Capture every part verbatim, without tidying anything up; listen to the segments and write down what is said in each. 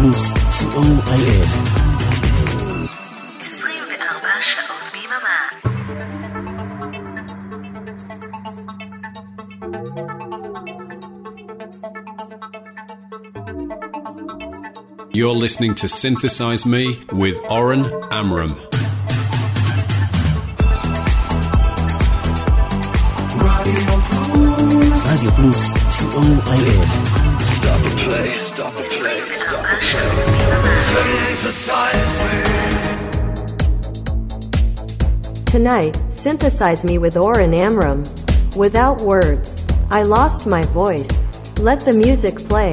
פלוס, סי או איי אף. עשרים וארבע שעות ביממה. You're listening to Synthesize Me with Oren Amram. Radio Plus, C O I S. Stop and play, stop and play, stop and play. Synthesize me. Tonight, synthesize me with Oren Amram. Without words, I lost my voice. Let the music play.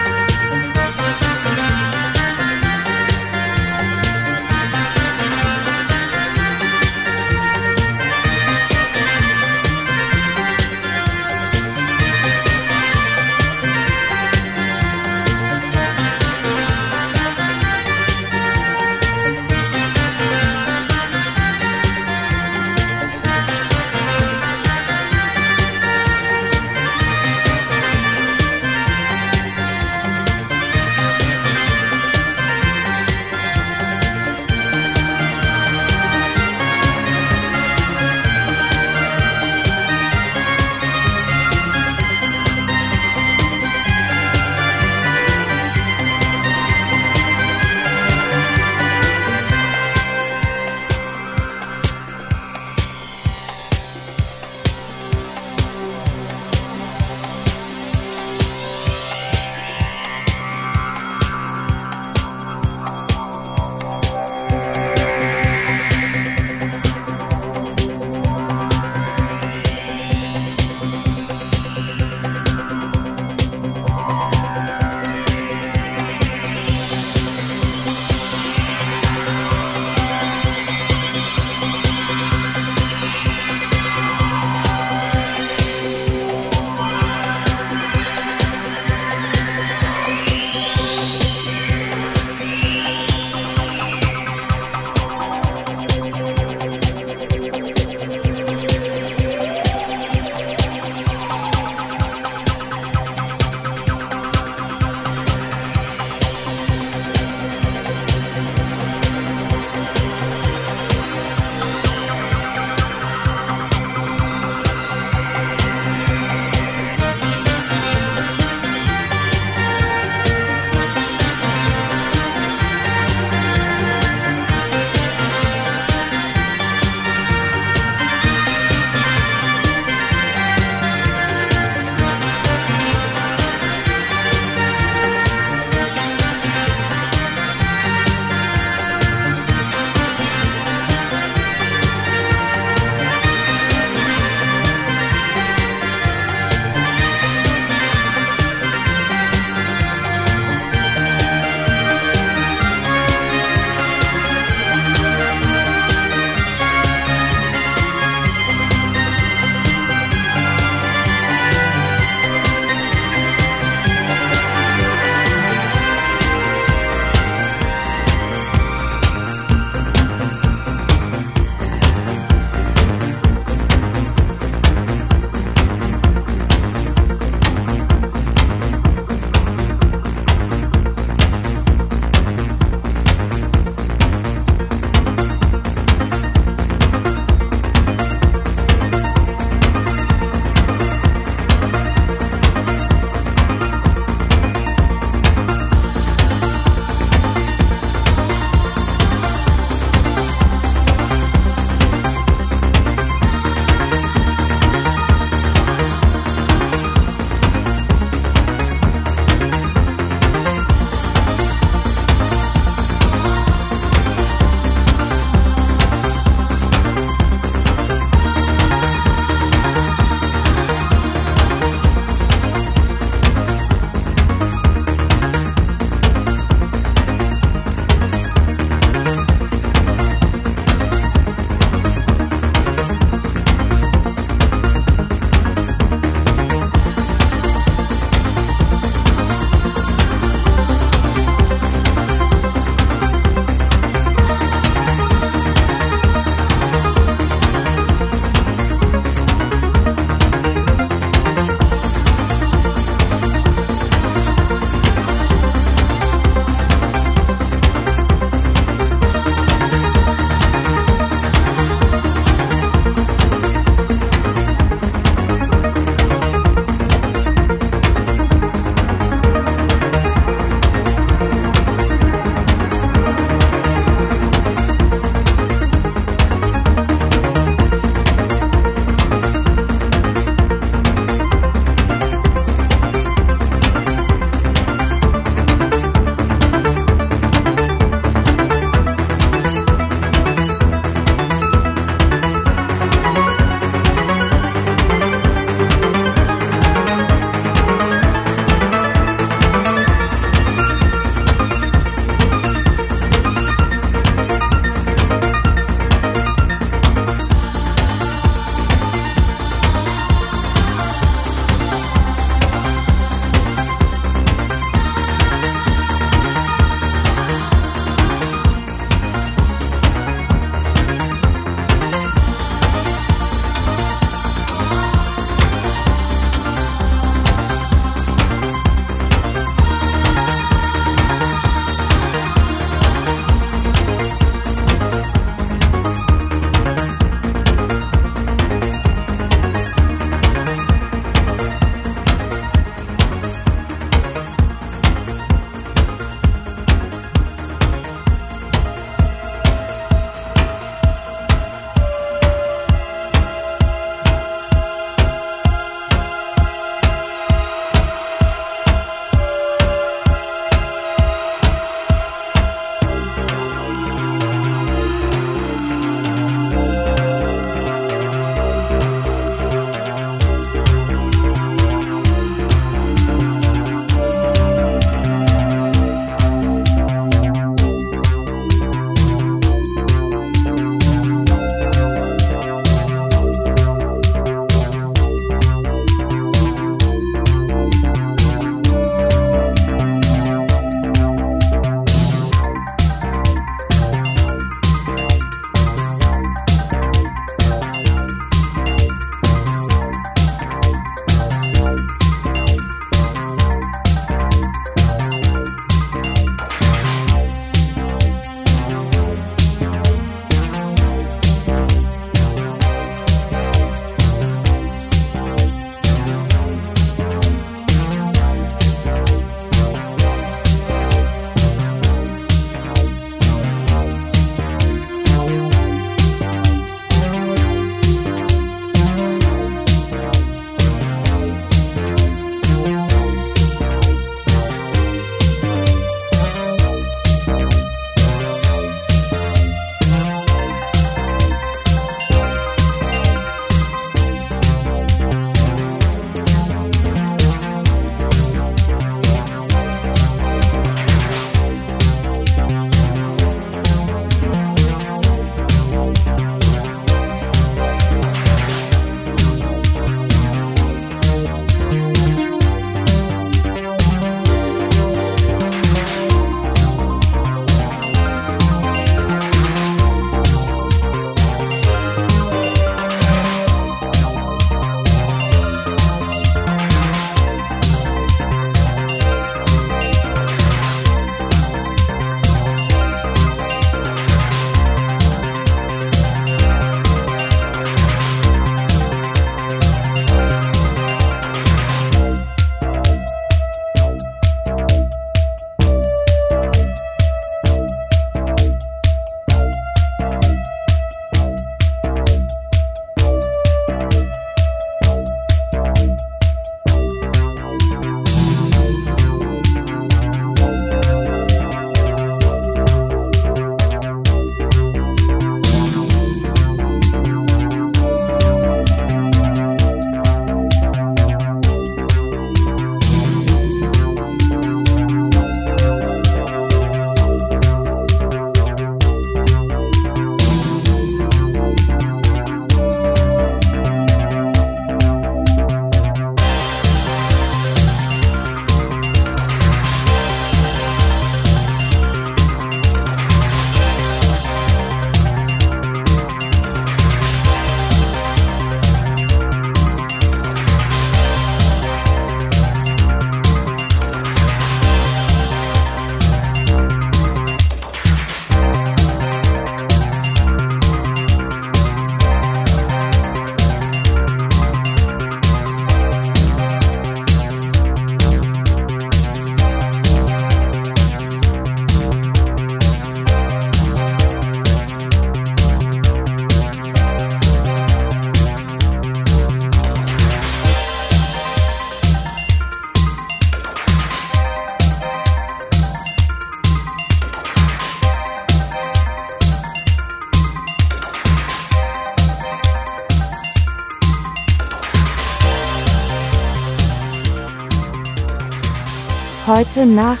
heute Nacht.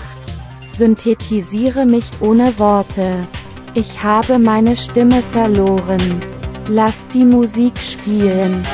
Synthetisiere mich ohne Worte. Ich habe meine Stimme verloren. Lass die Musik spielen.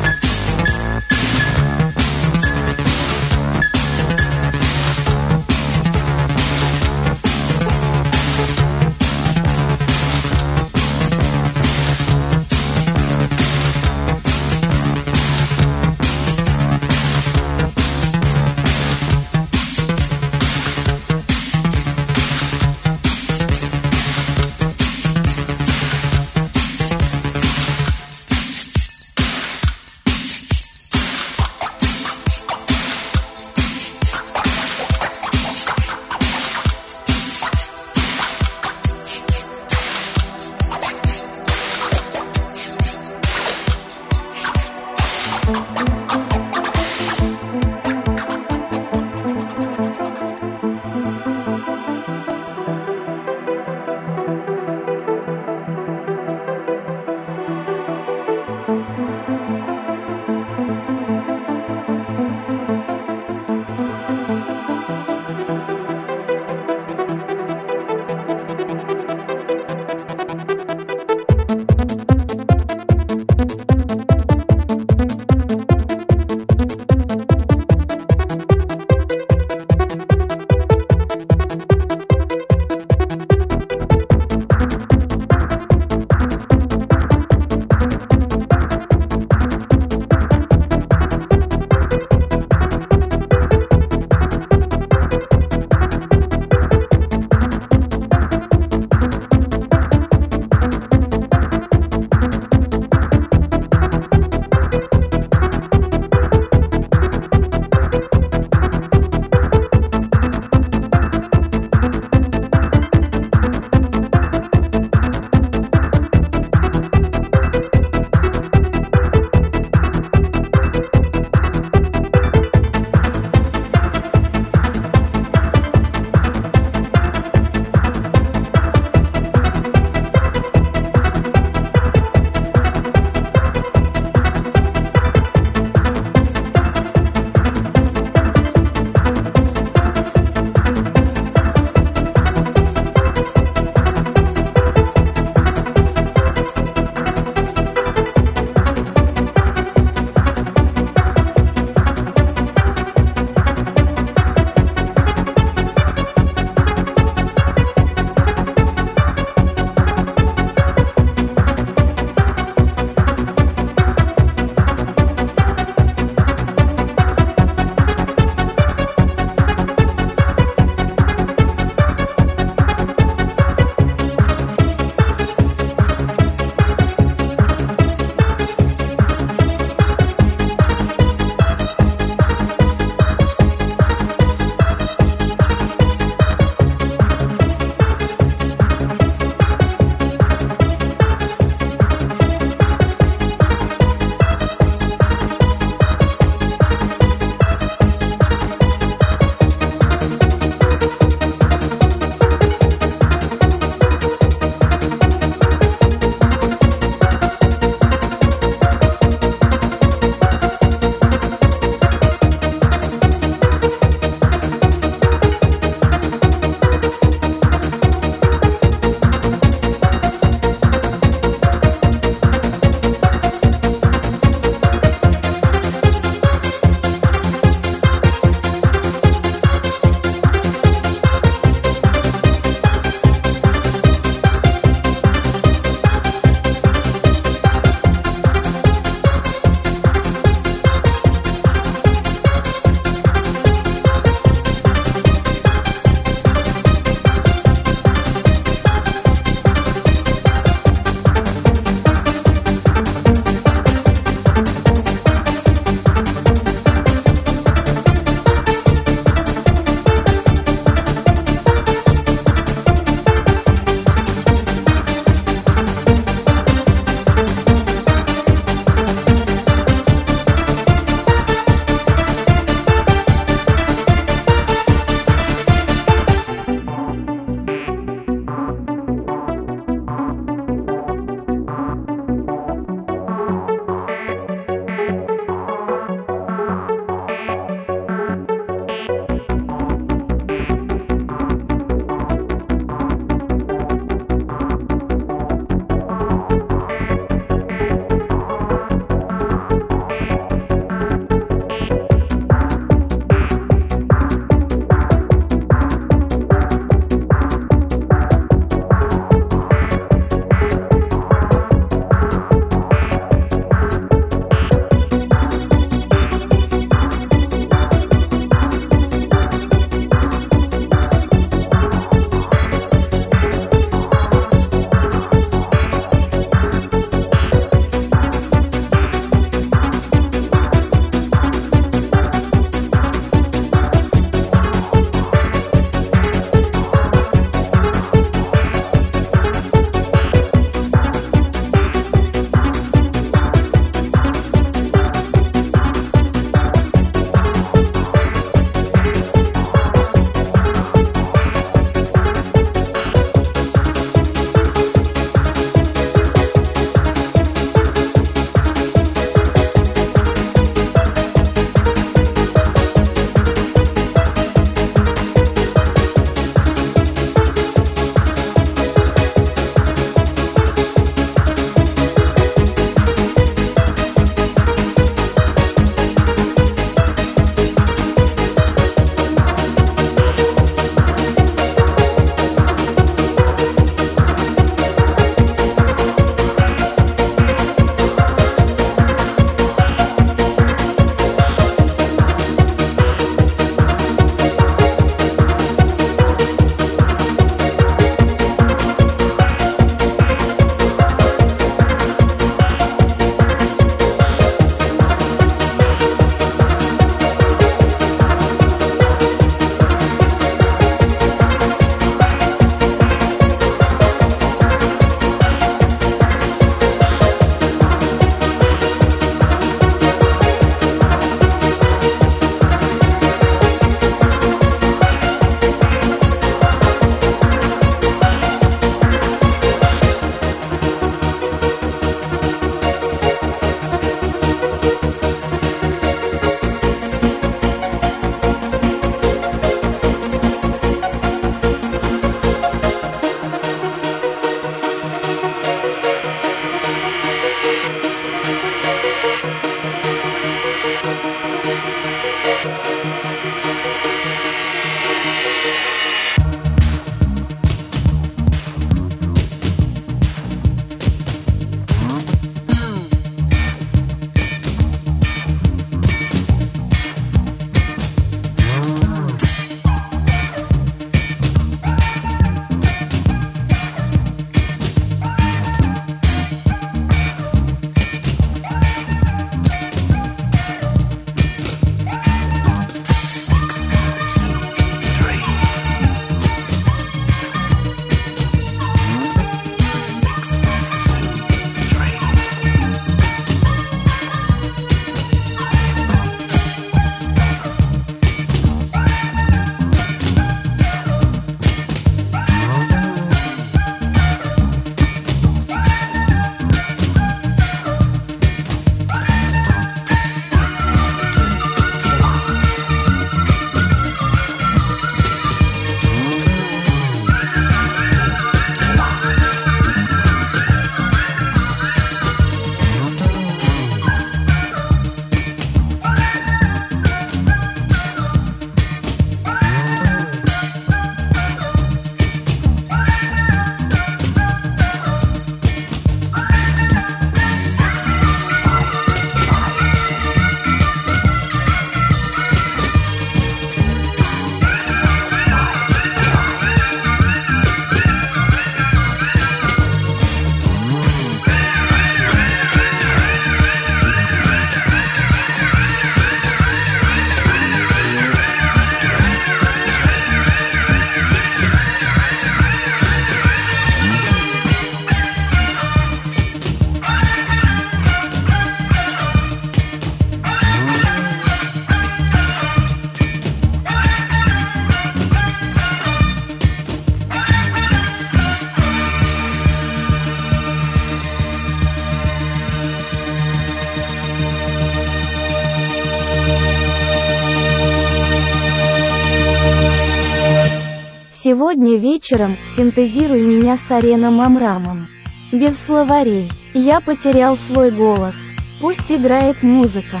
Сегодня вечером синтезируй меня с Ореном Амрамом. Без словарей. Я потерял свой голос. Пусть играет музыка.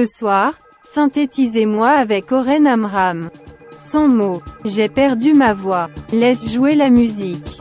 Ce soir, synthétisez-moi avec Oren Amram. Sans mots. J'ai perdu ma voix. Laisse jouer la musique.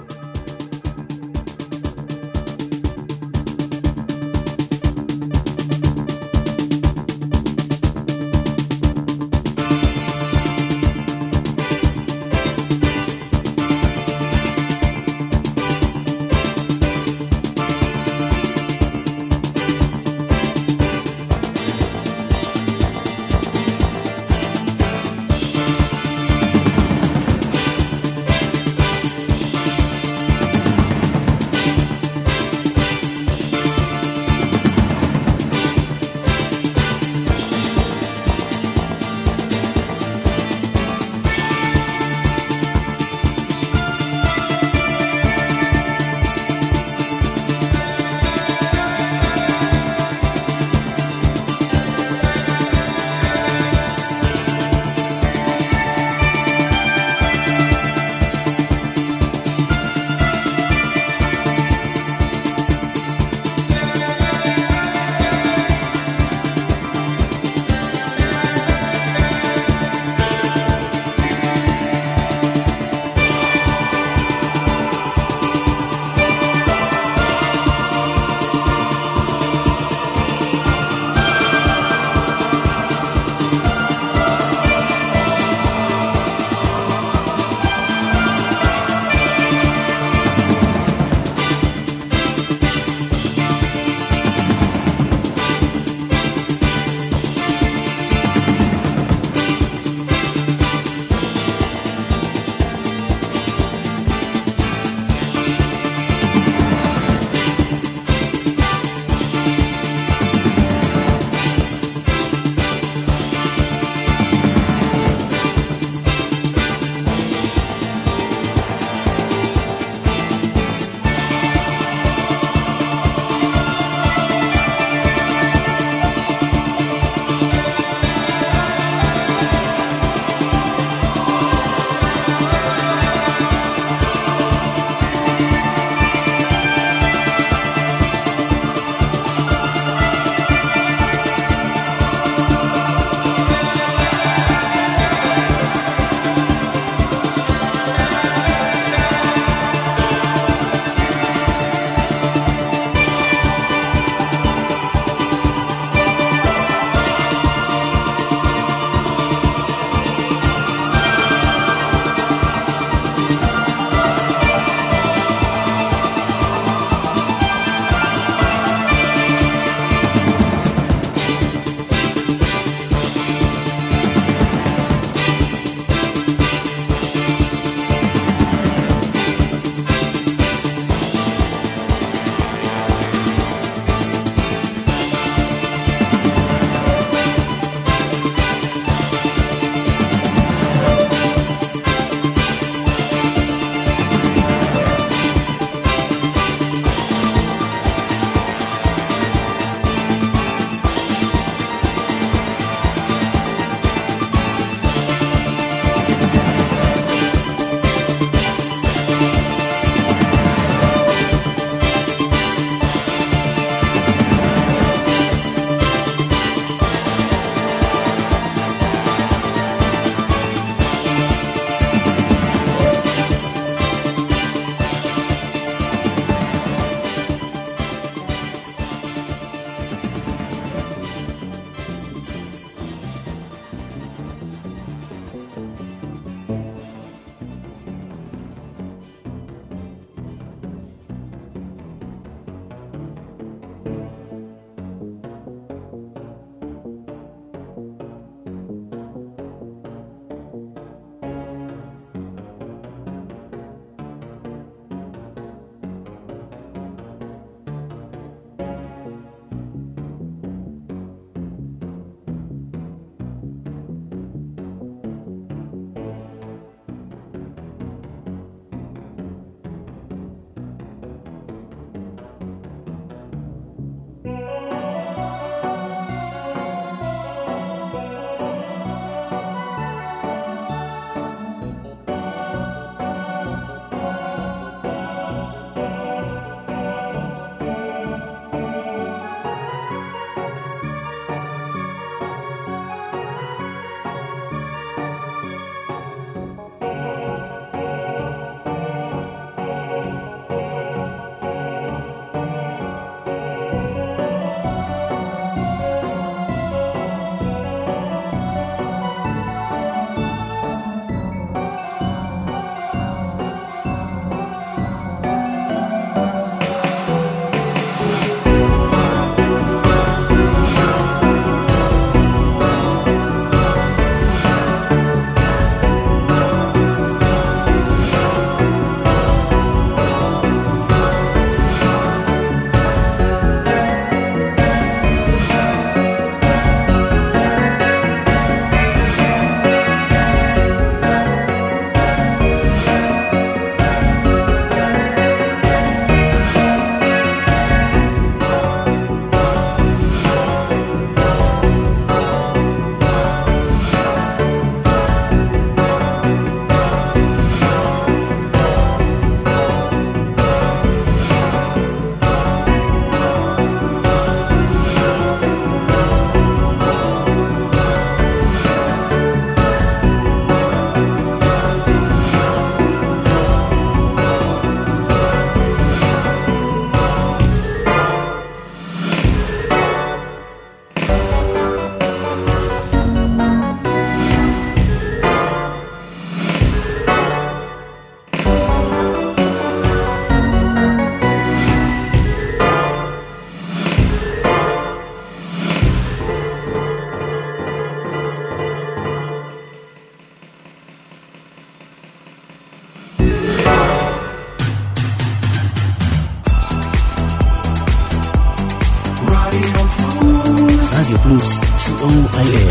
רדיו פלוס סי או איי אל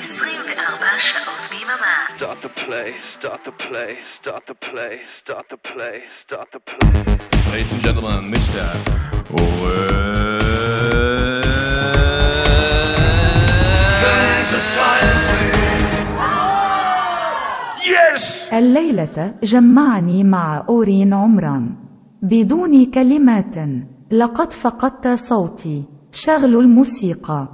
עשרים וארבע שעות ביממה. Start the play, start the play, start the play, start the play, start the play. Ladies and gentlemen, מיסטר אורן. Synthesize Me. Yes! الليلة جمعني مع أورين عمران. بدون كلمات لقد فقدت صوتي. شغل الموسيقى.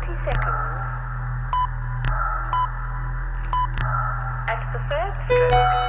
thirty seconds. At the third stroke,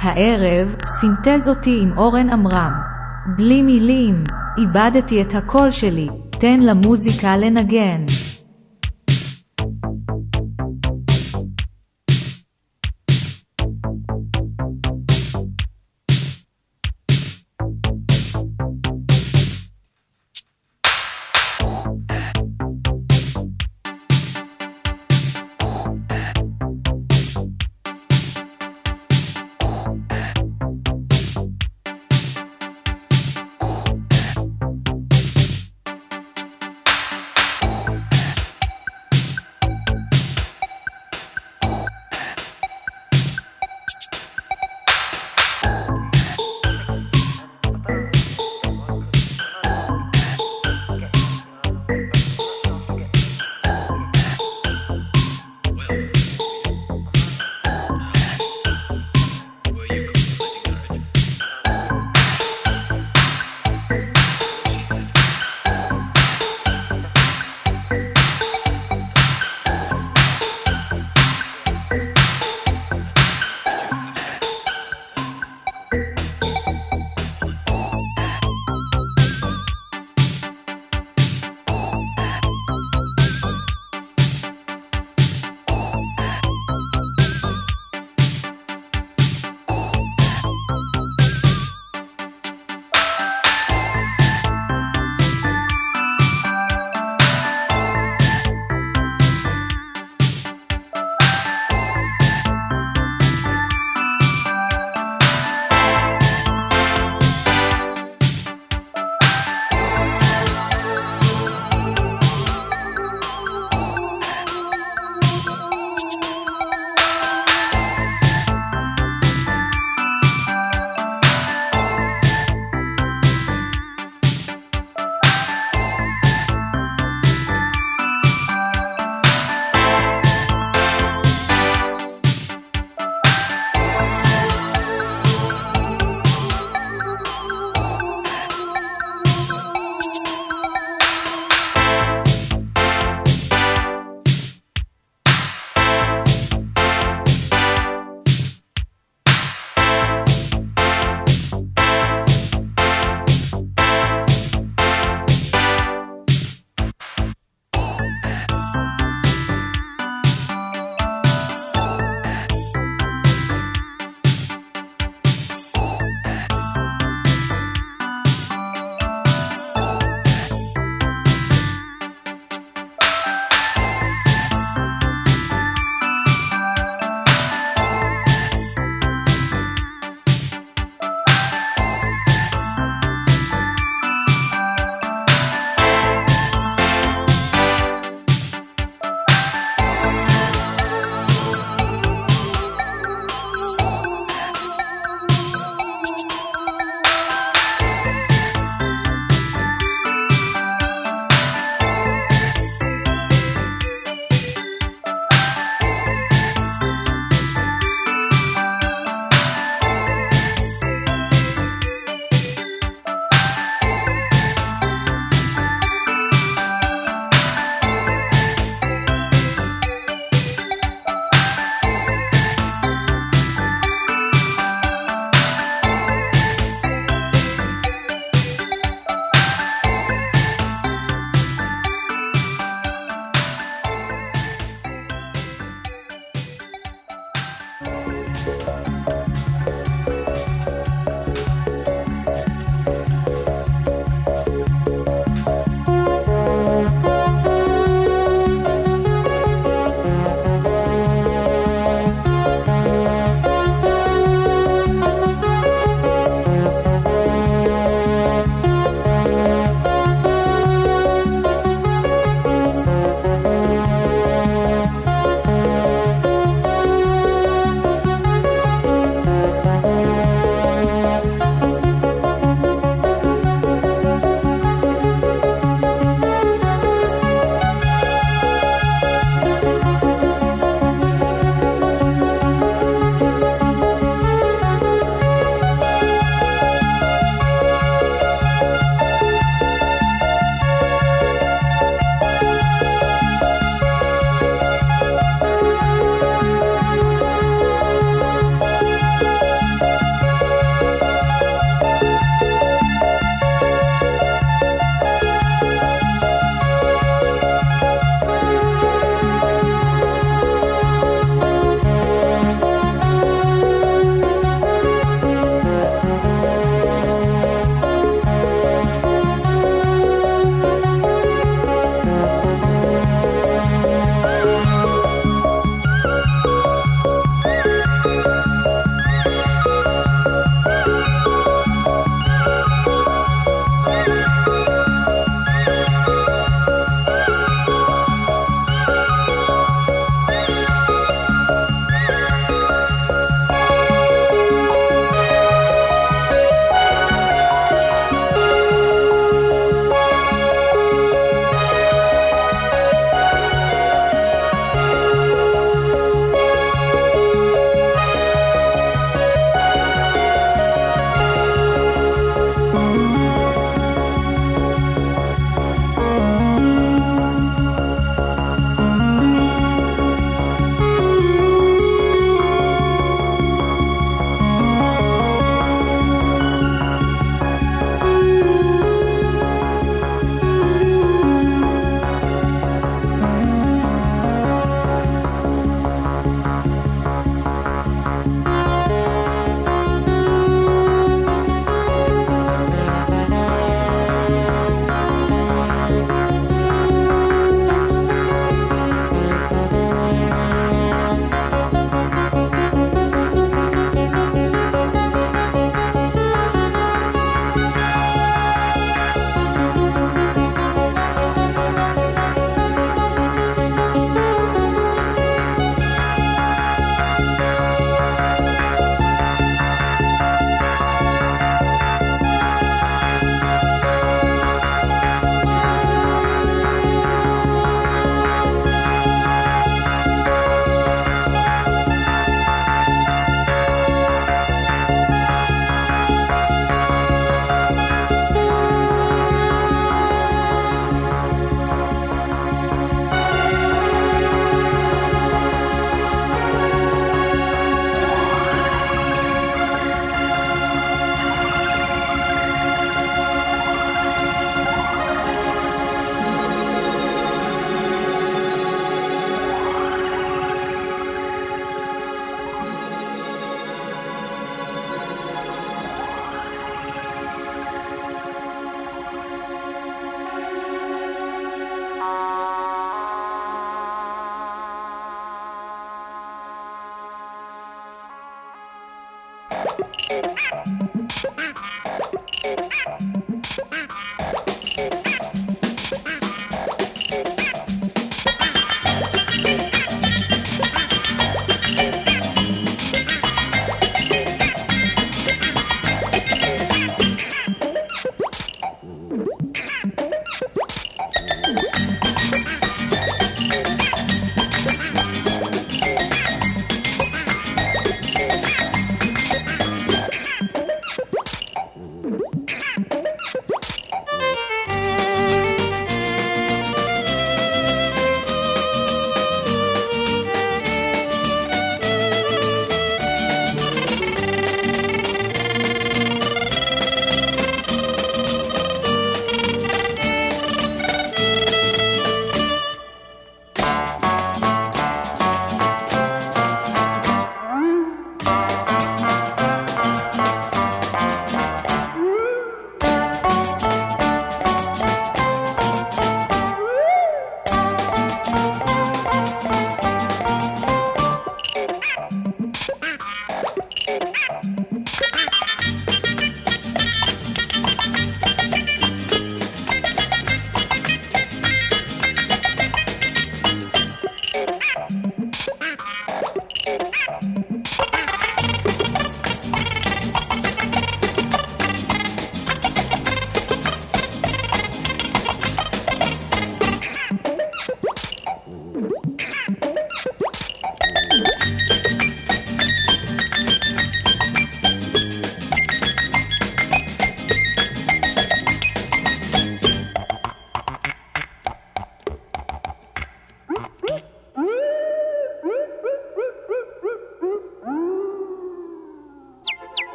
הערב, סינתז אותי עם אורן אמרם. בלי מילים, איבדתי את הקול שלי, תן למוזיקה לנגן.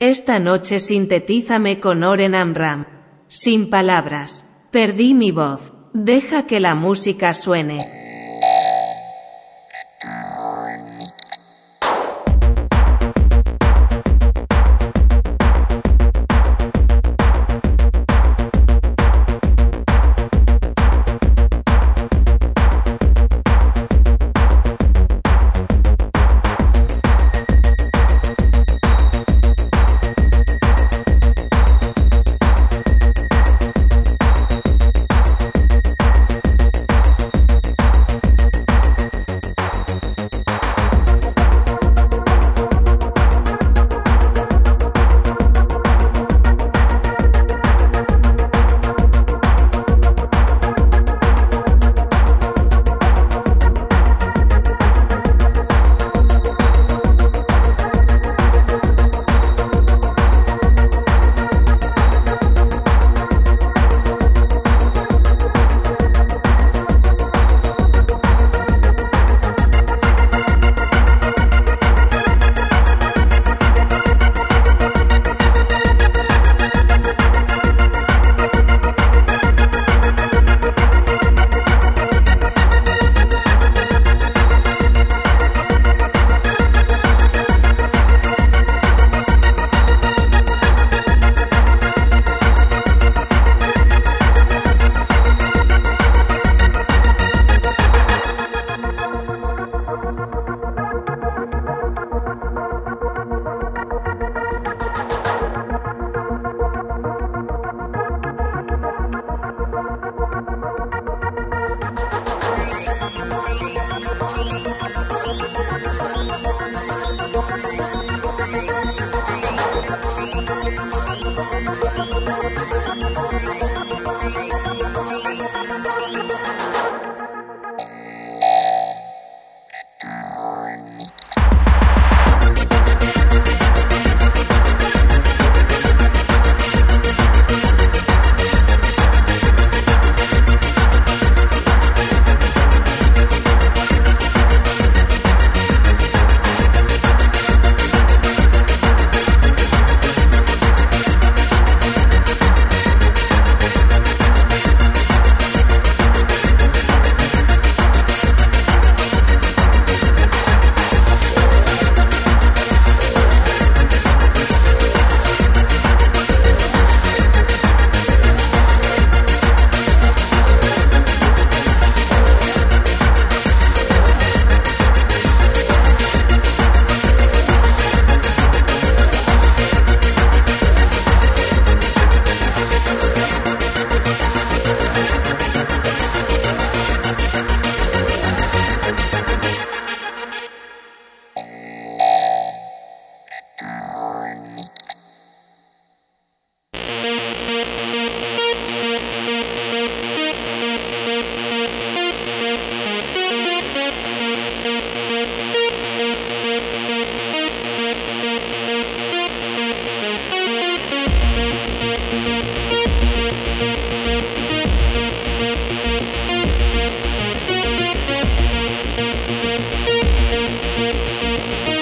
Esta noche sintetízame con Oren Amram. Sin palabras. Perdí mi voz. Deja que la música suene. We'll be right back.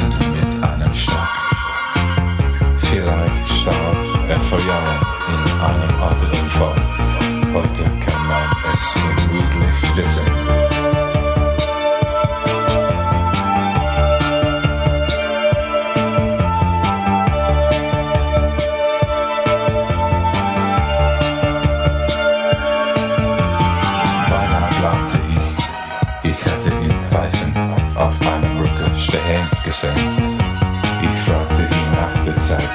sind mit einem Stock. Vielleicht starb er vor Jahren in einem anderen Fall. Heute kann man es unmöglich wissen. Gesehen. Ich fragte ihn nach der Zeit,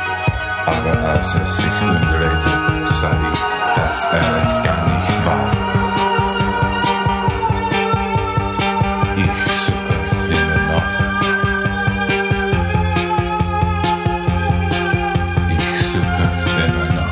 aber als er sich umdrehte, sah ich, dass er es gar nicht war. Ich suche immer noch. Ich suche immer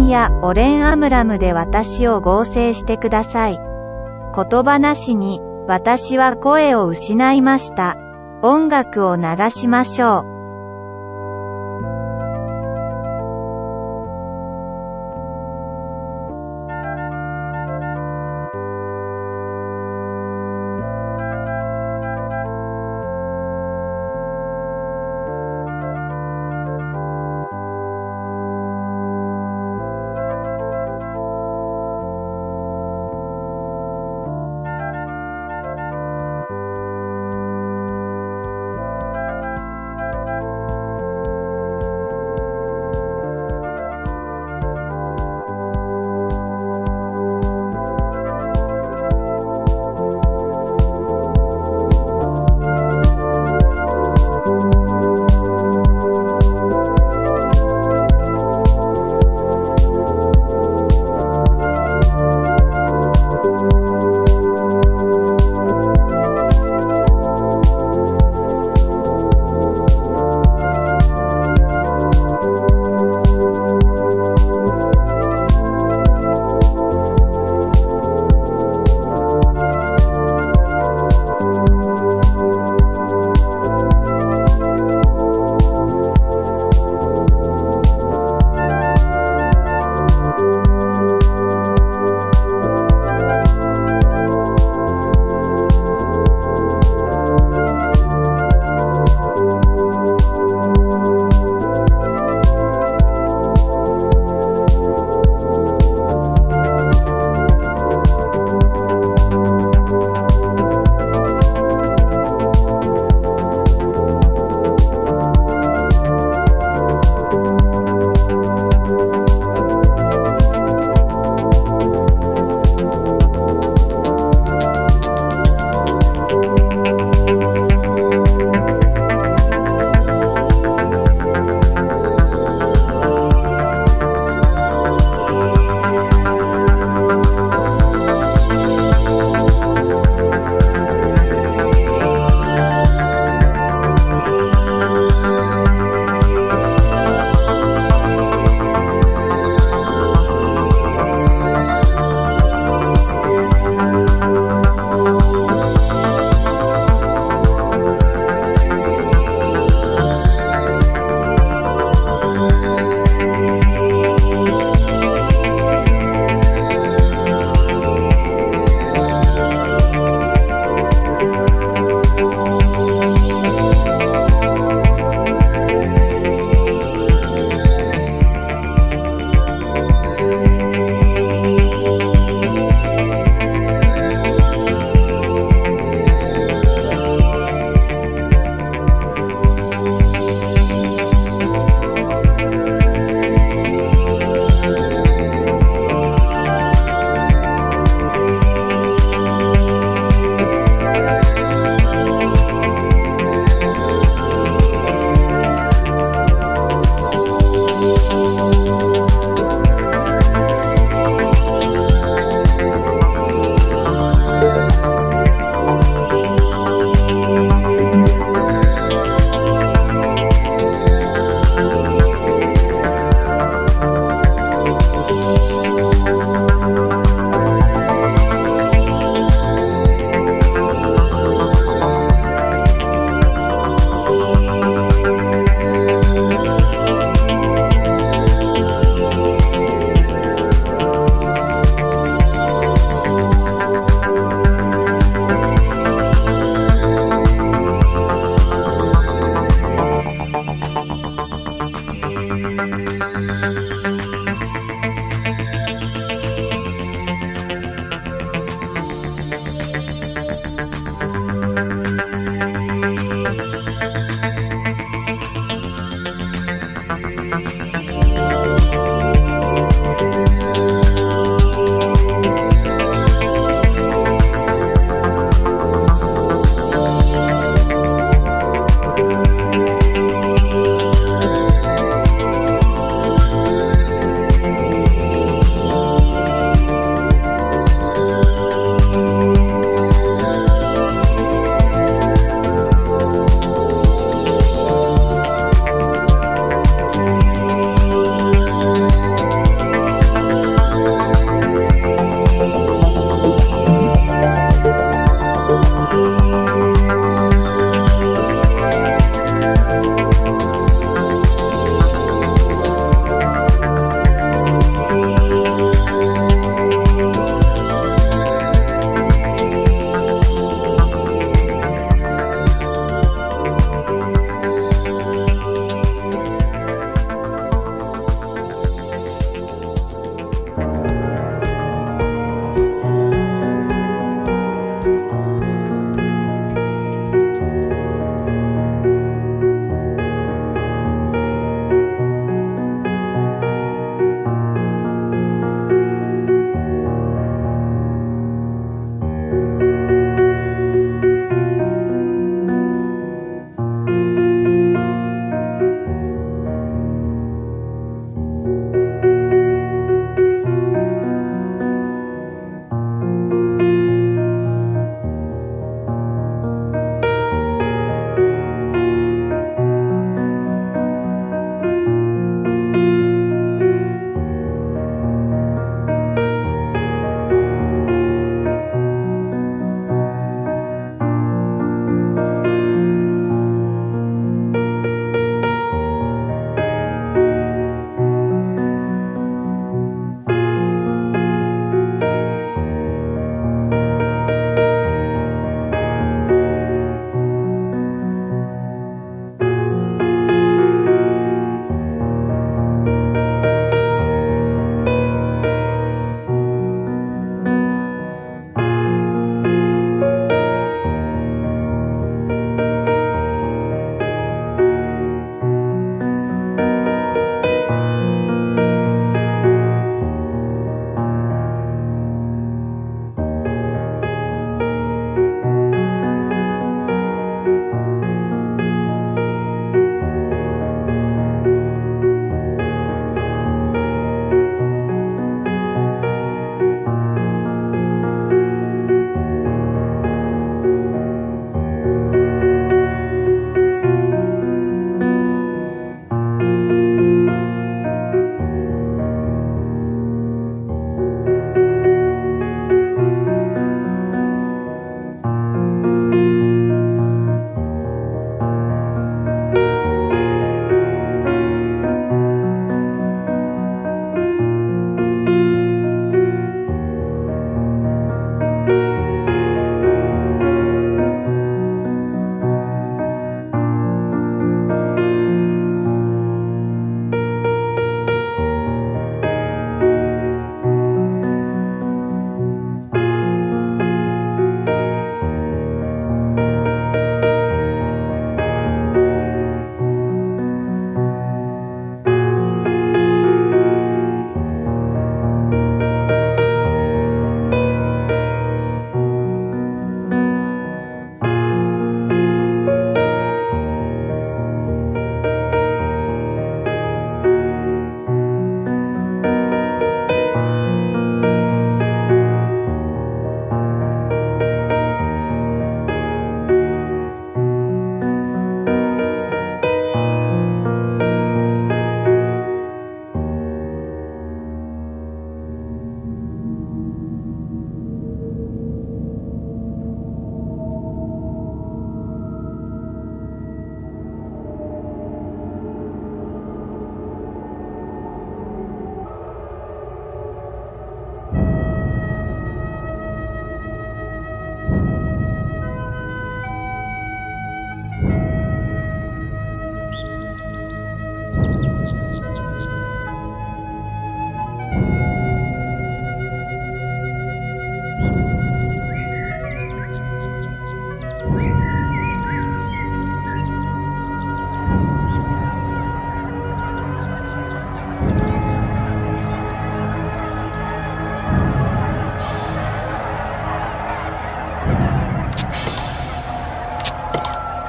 ンやオレンアムラムで私を合成してください。言葉なしに、私は声を失いました。音楽を流しましょう。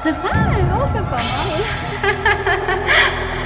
C'est vrai, non, c'est pas mal.